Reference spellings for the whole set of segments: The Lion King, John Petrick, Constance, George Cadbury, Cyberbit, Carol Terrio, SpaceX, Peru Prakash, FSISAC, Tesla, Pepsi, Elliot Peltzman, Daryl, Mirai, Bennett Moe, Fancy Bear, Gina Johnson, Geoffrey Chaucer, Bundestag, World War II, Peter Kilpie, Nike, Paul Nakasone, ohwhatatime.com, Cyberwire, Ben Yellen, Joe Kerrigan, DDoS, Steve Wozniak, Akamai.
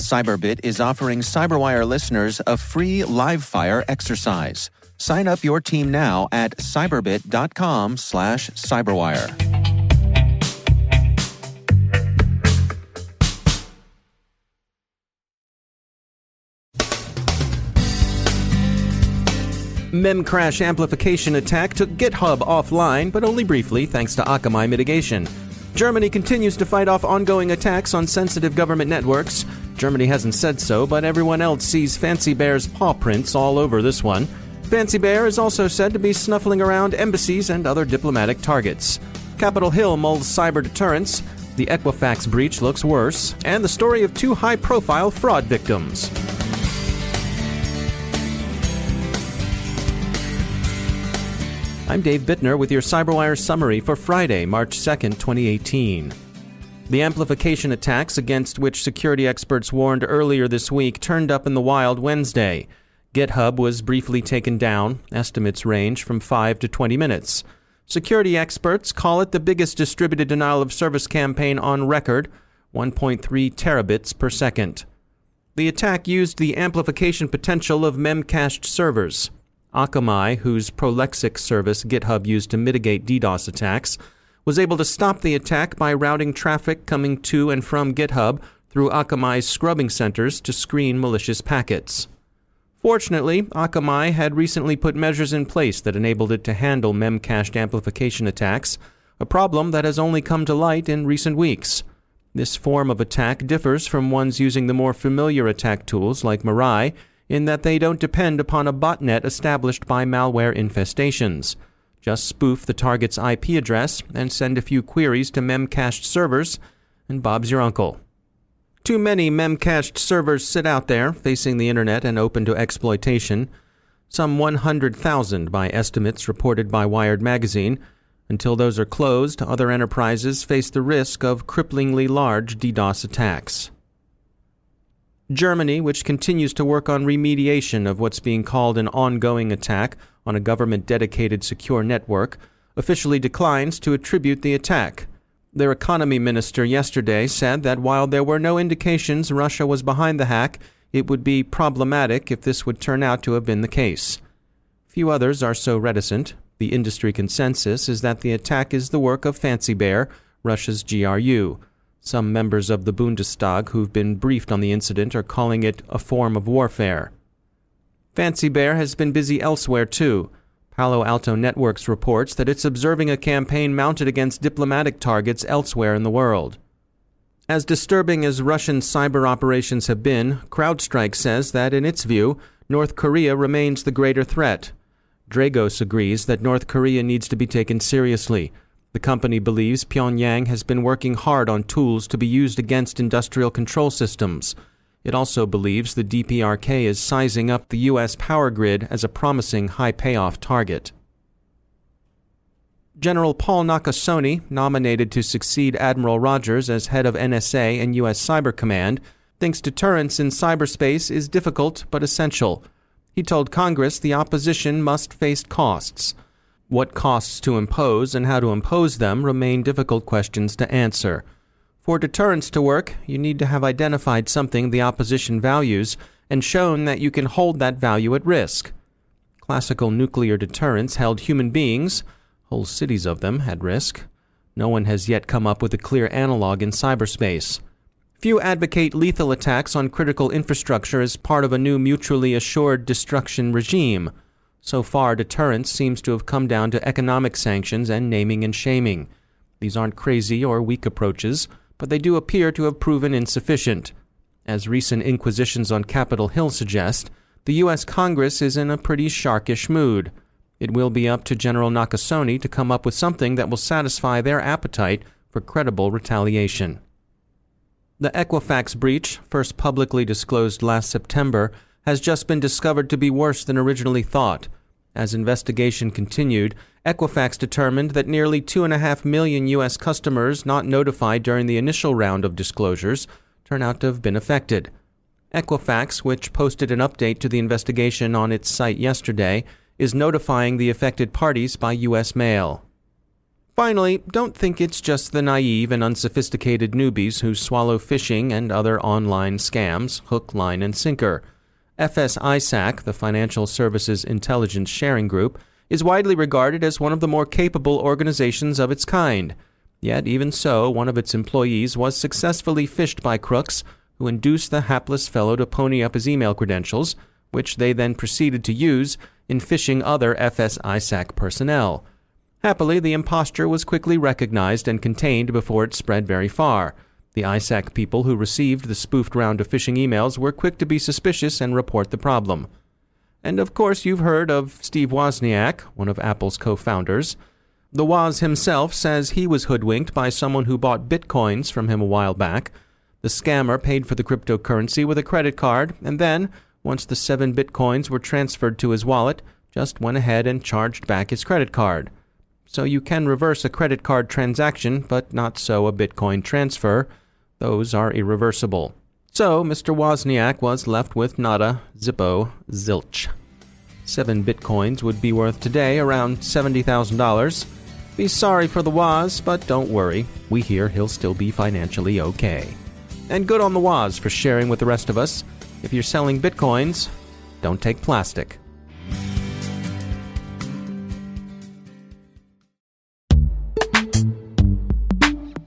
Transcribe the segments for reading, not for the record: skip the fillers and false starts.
Cyberbit is offering Cyberwire listeners a free live-fire exercise. Sign up your team now at cyberbit.com/cyberwire. Memcached amplification attack took GitHub offline, but only briefly thanks to Akamai mitigation. Germany continues to fight off ongoing attacks on sensitive government networks. Germany hasn't said so, but everyone else sees Fancy Bear's paw prints all over this one. Fancy Bear is also said to be snuffling around embassies and other diplomatic targets. Capitol Hill mulls cyber deterrence, the Equifax breach looks worse, and the story of two high-profile fraud victims. I'm Dave Bittner with your Cyberwire summary for Friday, March 2nd, 2018. The amplification attacks against which security experts warned earlier this week turned up in the wild Wednesday. GitHub was briefly taken down. Estimates range from 5 to 20 minutes. Security experts call it the biggest distributed denial of service campaign on record, 1.3 terabits per second. The attack used the amplification potential of Memcached servers. Akamai, whose Prolexic service GitHub used to mitigate DDoS attacks, was able to stop the attack by routing traffic coming to and from GitHub through Akamai's scrubbing centers to screen malicious packets. Fortunately, Akamai had recently put measures in place that enabled it to handle memcached amplification attacks, a problem that has only come to light in recent weeks. This form of attack differs from ones using the more familiar attack tools like Mirai, in that they don't depend upon a botnet established by malware infestations. Just spoof the target's IP address and send a few queries to memcached servers, and Bob's your uncle. Too many memcached servers sit out there, facing the internet and open to exploitation. Some 100,000 by estimates reported by Wired magazine. Until those are closed, other enterprises face the risk of cripplingly large DDoS attacks. Germany, which continues to work on remediation of what's being called an ongoing attack on a government-dedicated secure network, officially declines to attribute the attack. Their economy minister yesterday said that while there were no indications Russia was behind the hack, it would be problematic if this would turn out to have been the case. Few others are so reticent. The industry consensus is that the attack is the work of Fancy Bear, Russia's GRU. Some members of the Bundestag who've been briefed on the incident are calling it a form of warfare. Fancy Bear has been busy elsewhere, too. Palo Alto Networks reports that it's observing a campaign mounted against diplomatic targets elsewhere in the world. As disturbing as Russian cyber operations have been, CrowdStrike says that, in its view, North Korea remains the greater threat. Dragos agrees that North Korea needs to be taken seriously. The company believes Pyongyang has been working hard on tools to be used against industrial control systems. It also believes the DPRK is sizing up the U.S. power grid as a promising high-payoff target. General Paul Nakasone, nominated to succeed Admiral Rogers as head of NSA and U.S. Cyber Command, thinks deterrence in cyberspace is difficult but essential. He told Congress the opposition must face costs. What costs to impose and how to impose them remain difficult questions to answer. For deterrence to work, you need to have identified something the opposition values and shown that you can hold that value at risk. Classical nuclear deterrence held human beings, whole cities of them, at risk. No one has yet come up with a clear analog in cyberspace. Few advocate lethal attacks on critical infrastructure as part of a new mutually assured destruction regime. So far, deterrence seems to have come down to economic sanctions and naming and shaming. These aren't crazy or weak approaches, but they do appear to have proven insufficient. As recent inquisitions on Capitol Hill suggest, the U.S. Congress is in a pretty sharkish mood. It will be up to General Nakasone to come up with something that will satisfy their appetite for credible retaliation. The Equifax breach, first publicly disclosed last September, has just been discovered to be worse than originally thought. As investigation continued, Equifax determined that nearly 2.5 million U.S. customers not notified during the initial round of disclosures turn out to have been affected. Equifax, which posted an update to the investigation on its site yesterday, is notifying the affected parties by U.S. mail. Finally, don't think it's just the naive and unsophisticated newbies who swallow phishing and other online scams, hook, line, and sinker. FSISAC, the Financial Services Intelligence Sharing Group, is widely regarded as one of the more capable organizations of its kind. Yet, even so, one of its employees was successfully phished by crooks who induced the hapless fellow to pony up his email credentials, which they then proceeded to use in phishing other FSISAC personnel. Happily, the imposture was quickly recognized and contained before it spread very far. The ISAC people who received the spoofed round of phishing emails were quick to be suspicious and report the problem. And of course, you've heard of Steve Wozniak, one of Apple's co-founders. The Woz himself says he was hoodwinked by someone who bought bitcoins from him a while back. The scammer paid for the cryptocurrency with a credit card, and then, once the 7 bitcoins were transferred to his wallet, just went ahead and charged back his credit card. So you can reverse a credit card transaction, but not so a bitcoin transfer. Those are irreversible. So Mr. Wozniak was left with nada, zippo, zilch. 7 bitcoins would be worth today around $70,000. Be sorry for the Woz, but don't worry. We hear he'll still be financially okay. And good on the Woz for sharing with the rest of us. If you're selling bitcoins, don't take plastic.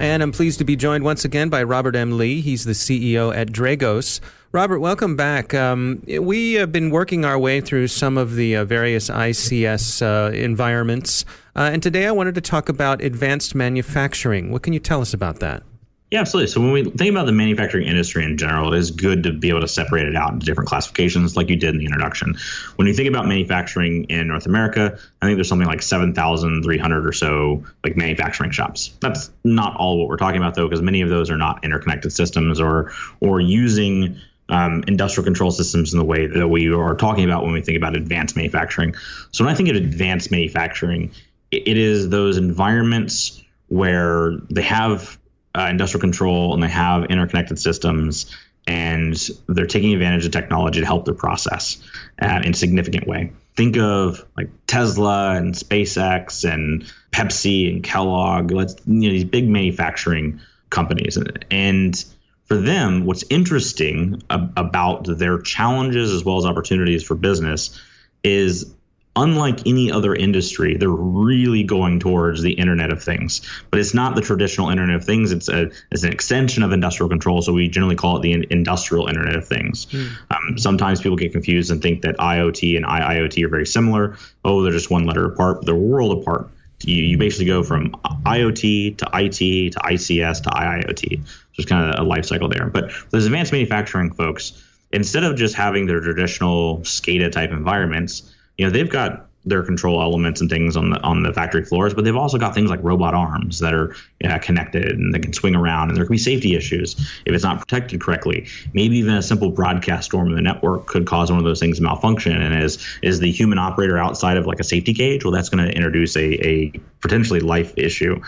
And I'm pleased to be joined once again by Robert M. Lee. He's the CEO at Dragos. Robert, welcome back. We have been working our way through some of the various ICS environments, and today I wanted to talk about advanced manufacturing. What can you tell us about that? Yeah, absolutely. So when we think about the manufacturing industry in general, it is good to be able to separate it out into different classifications like you did in the introduction. When you think about manufacturing in North America, I think there's something like 7,300 or so like manufacturing shops. That's not all what we're talking about, though, because many of those are not interconnected systems or using industrial control systems in the way that we are talking about when we think about advanced manufacturing. So when I think of advanced manufacturing, it is those environments where they have industrial control, and they have interconnected systems, and they're taking advantage of technology to help their process in a significant way. Think of like Tesla and SpaceX and Pepsi and Kellogg, these big manufacturing companies. And for them, what's interesting about their challenges as well as opportunities for business is, unlike any other industry, they're really going towards the Internet of Things. But it's not the traditional Internet of Things. It's an extension of industrial control, so we generally call it the industrial Internet of Things. Mm. Sometimes people get confused and think that IoT and IIoT are very similar. Oh, they're just one letter apart. They're a world apart. You basically go from IoT to IT to ICS to IIoT. So it's kind of a life cycle there. But those advanced manufacturing folks, instead of just having their traditional SCADA-type environments, they've got their control elements and things on the factory floors, but they've also got things like robot arms that are connected and they can swing around, and there can be safety issues if it's not protected correctly. Maybe even a simple broadcast storm in the network could cause one of those things to malfunction. And is the human operator outside of like a safety cage? Well, that's going to introduce a potentially life issue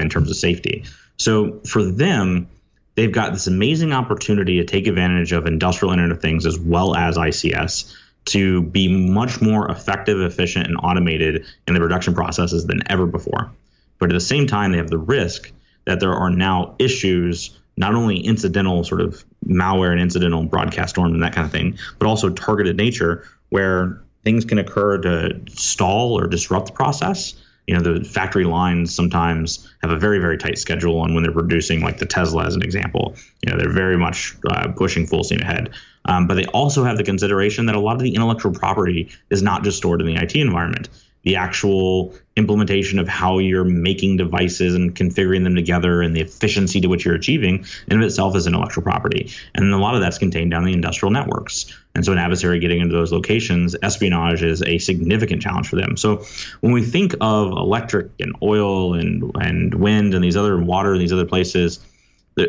in terms of safety. So for them, they've got this amazing opportunity to take advantage of industrial Internet of Things as well as ICS to be much more effective, efficient, and automated in the production processes than ever before. But at the same time, they have the risk that there are now issues, not only incidental sort of malware and incidental broadcast storms and that kind of thing, but also targeted nature where things can occur to stall or disrupt the process. The factory lines sometimes have a very, very tight schedule. And when they're producing like the Tesla, as an example, they're very much pushing full steam ahead. But they also have the consideration that a lot of the intellectual property is not just stored in the IT environment. The actual implementation of how you're making devices and configuring them together and the efficiency to which you're achieving in of itself is intellectual property. And a lot of that's contained down the industrial networks. And so an adversary getting into those locations, espionage is a significant challenge for them. So when we think of electric and oil and wind and these other water and these other places,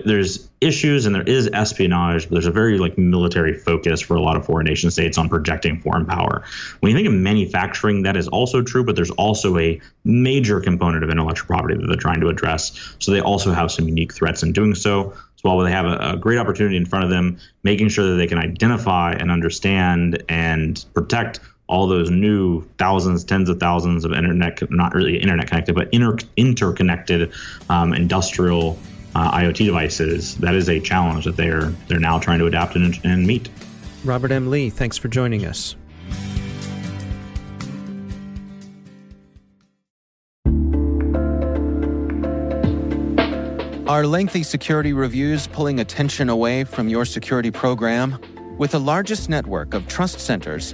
there's issues and there is espionage, but there's a very military focus for a lot of foreign nation states on projecting foreign power. When you think of manufacturing, that is also true, but there's also a major component of intellectual property that they're trying to address. So they also have some unique threats in doing so. So while they have a great opportunity in front of them, making sure that they can identify and understand and protect all those new thousands, tens of thousands of interconnected industrial IoT devices, that is a challenge that they're now trying to adapt and meet. Robert M. Lee, thanks for joining us. Are lengthy security reviews pulling attention away from your security program? With the largest network of trust centers,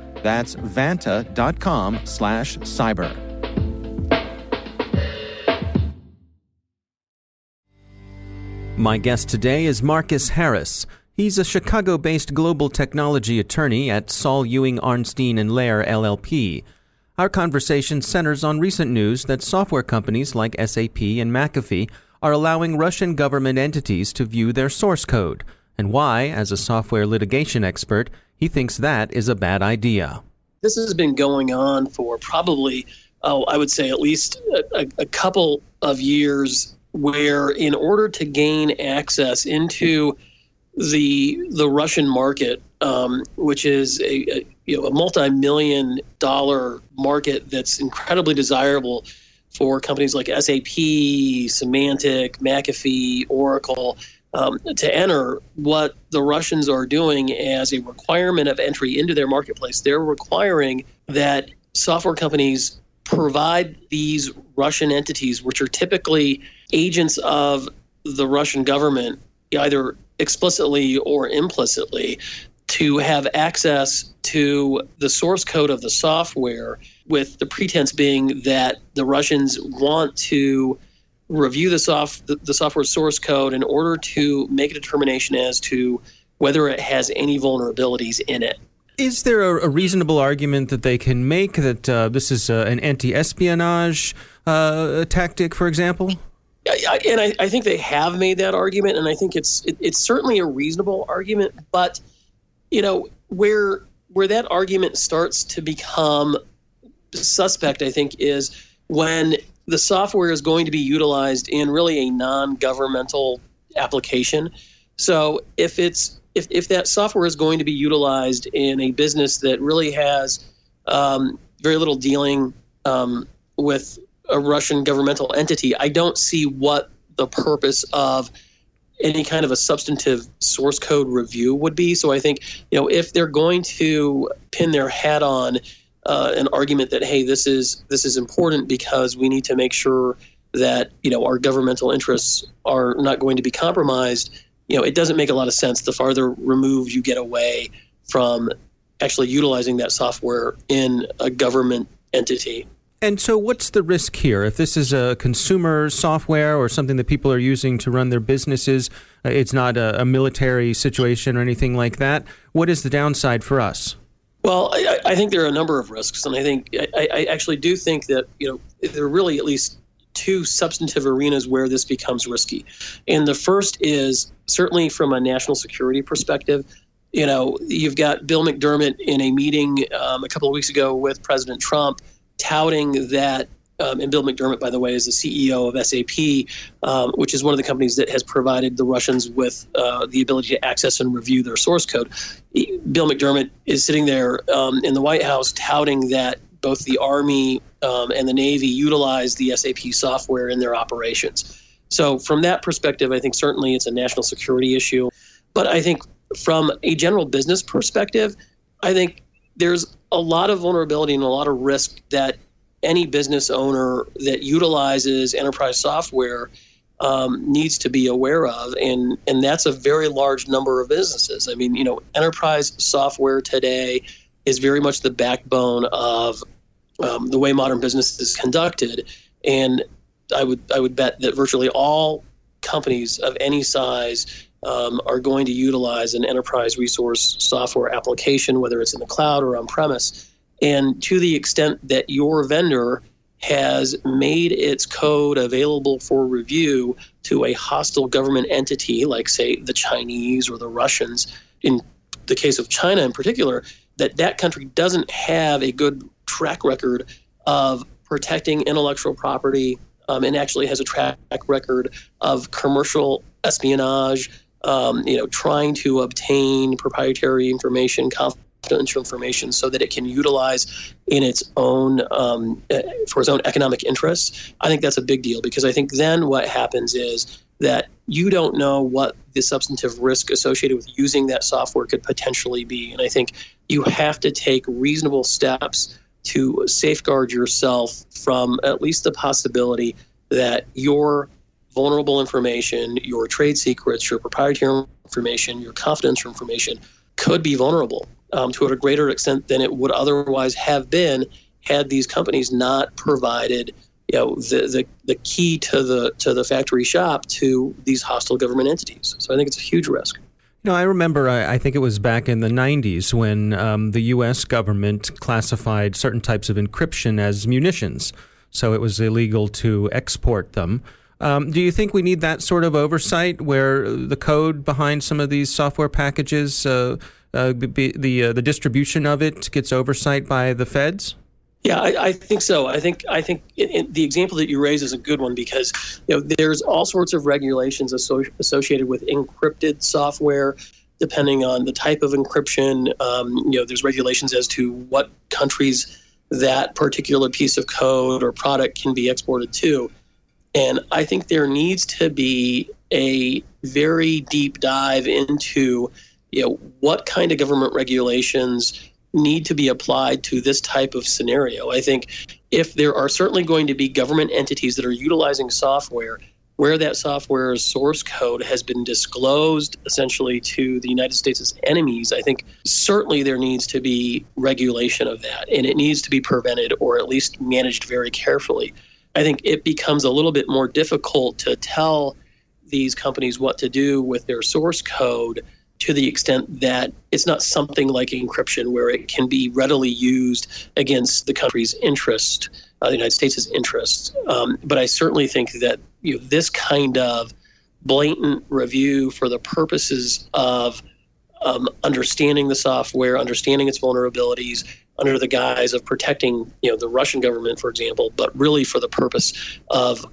That's vanta.com/cyber. My guest today is Marcus Harris. He's a Chicago-based global technology attorney at Saul Ewing Arnstein & Lair, LLP. Our conversation centers on recent news that software companies like SAP and McAfee are allowing Russian government entities to view their source code, and why, as a software litigation expert, he thinks that is a bad idea. This has been going on for probably, I would say at least a couple of years, where in order to gain access into the Russian market, which is a multi-million-dollar market that's incredibly desirable for companies like SAP, Symantec, McAfee, Oracle, to enter, what the Russians are doing as a requirement of entry into their marketplace, they're requiring that software companies provide these Russian entities, which are typically agents of the Russian government, either explicitly or implicitly, to have access to the source code of the software, with the pretense being that the Russians want to review the software source code in order to make a determination as to whether it has any vulnerabilities in it. Is there a reasonable argument that they can make that this is an anti-espionage tactic, for example? I think they have made that argument, and I think it's certainly a reasonable argument. But you know, where that argument starts to become suspect, I think, is when the software is going to be utilized in really a non-governmental application. So if that software is going to be utilized in a business that really has very little dealing with a Russian governmental entity, I don't see what the purpose of any kind of a substantive source code review would be. So I think, you know, if they're going to pin their hat on an argument that, hey, this is important because we need to make sure that, you know, our governmental interests are not going to be compromised, you know, it doesn't make a lot of sense the farther removed you get away from actually utilizing that software in a government entity. And so what's the risk here? If this is a consumer software or something that people are using to run their businesses, it's not a military situation or anything like that, what is the downside for us? Well, I think there are a number of risks, and I think I actually do think that, you know, there are really at least two substantive arenas where this becomes risky. And the first is certainly from a national security perspective. You know, you've got Bill McDermott in a meeting a couple of weeks ago with President Trump touting that, and Bill McDermott, by the way, is the CEO of SAP, which is one of the companies that has provided the Russians with the ability to access and review their source code. Bill McDermott is sitting there in the White House touting that both the Army and the Navy utilize the SAP software in their operations. So from that perspective, I think certainly it's a national security issue. But I think from a general business perspective, I think there's a lot of vulnerability and a lot of risk that any business owner that utilizes enterprise software needs to be aware of, and that's a very large number of businesses. I mean, you know, enterprise software today is very much the backbone of the way modern business is conducted, and I would bet that virtually all companies of any size are going to utilize an enterprise resource software application, whether it's in the cloud or on-premise. And to the extent that your vendor has made its code available for review to a hostile government entity, like, say, the Chinese or the Russians, in the case of China in particular, that country doesn't have a good track record of protecting intellectual property, and actually has a track record of commercial espionage, you know, trying to obtain proprietary information, confidential information, so that it can utilize in its own for its own economic interests. I think that's a big deal, because I think then what happens is that you don't know what the substantive risk associated with using that software could potentially be. And I think you have to take reasonable steps to safeguard yourself from at least the possibility that your vulnerable information, your trade secrets, your proprietary information, your confidential information could be vulnerable to a greater extent than it would otherwise have been had these companies not provided, you know, the key to the factory shop to these hostile government entities. So I think it's a huge risk. You know, I remember, I think it was back in the 90s when the U.S. government classified certain types of encryption as munitions, so it was illegal to export them. Do you think we need that sort of oversight where the code behind some of these software packages, the distribution of it gets oversight by the feds? Yeah, I think so. I think the example that you raise is a good one, because, you know, there's all sorts of regulations associated with encrypted software, depending on the type of encryption. You know, there's regulations as to what countries that particular piece of code or product can be exported to. And I think there needs to be a very deep dive into, you know, what kind of government regulations need to be applied to this type of scenario. I think if there are certainly going to be government entities that are utilizing software where that software's source code has been disclosed essentially to the United States' enemies, I think certainly there needs to be regulation of that, and it needs to be prevented or at least managed very carefully. I think it becomes a little bit more difficult to tell these companies what to do with their source code to the extent that it's not something like encryption where it can be readily used against the country's interest, the United States' interest. But I certainly think that this kind of blatant review for the purposes of understanding the software, understanding its vulnerabilities, under the guise of protecting, the Russian government, for example, but really for the purpose of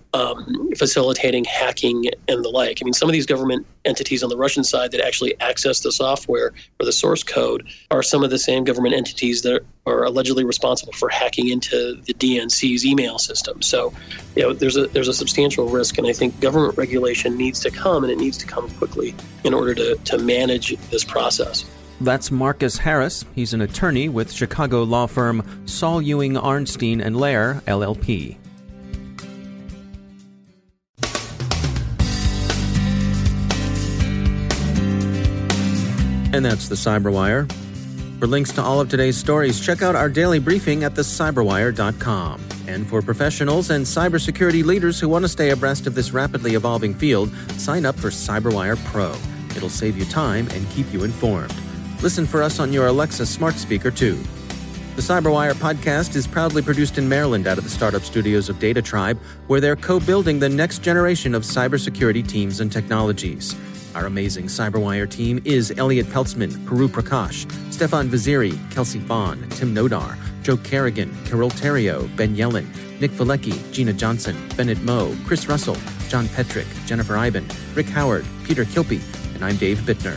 facilitating hacking and the like. I mean, some of these government entities on the Russian side that actually access the software or the source code are some of the same government entities that are allegedly responsible for hacking into the DNC's email system. So, there's a substantial risk, and I think government regulation needs to come, and it needs to come quickly in order to manage this process. That's Marcus Harris. He's an attorney with Chicago law firm Saul Ewing Arnstein & Lair, LLP. And that's the Cyberwire. For links to all of today's stories, check out our daily briefing at thecyberwire.com. And for professionals and cybersecurity leaders who want to stay abreast of this rapidly evolving field, sign up for Cyberwire Pro. It'll save you time and keep you informed. Listen for us on your Alexa smart speaker, too. The Cyberwire podcast is proudly produced in Maryland out of the startup studios of Data Tribe, where they're co-building the next generation of cybersecurity teams and technologies. Our amazing Cyberwire team is Elliot Peltzman, Peru Prakash, Stefan Vaziri, Kelsey Bond, Tim Nodar, Joe Kerrigan, Carol Terrio, Ben Yellen, Nick Vilecki, Gina Johnson, Bennett Moe, Chris Russell, John Petrick, Jennifer Iben, Rick Howard, Peter Kilpie, and I'm Dave Bittner.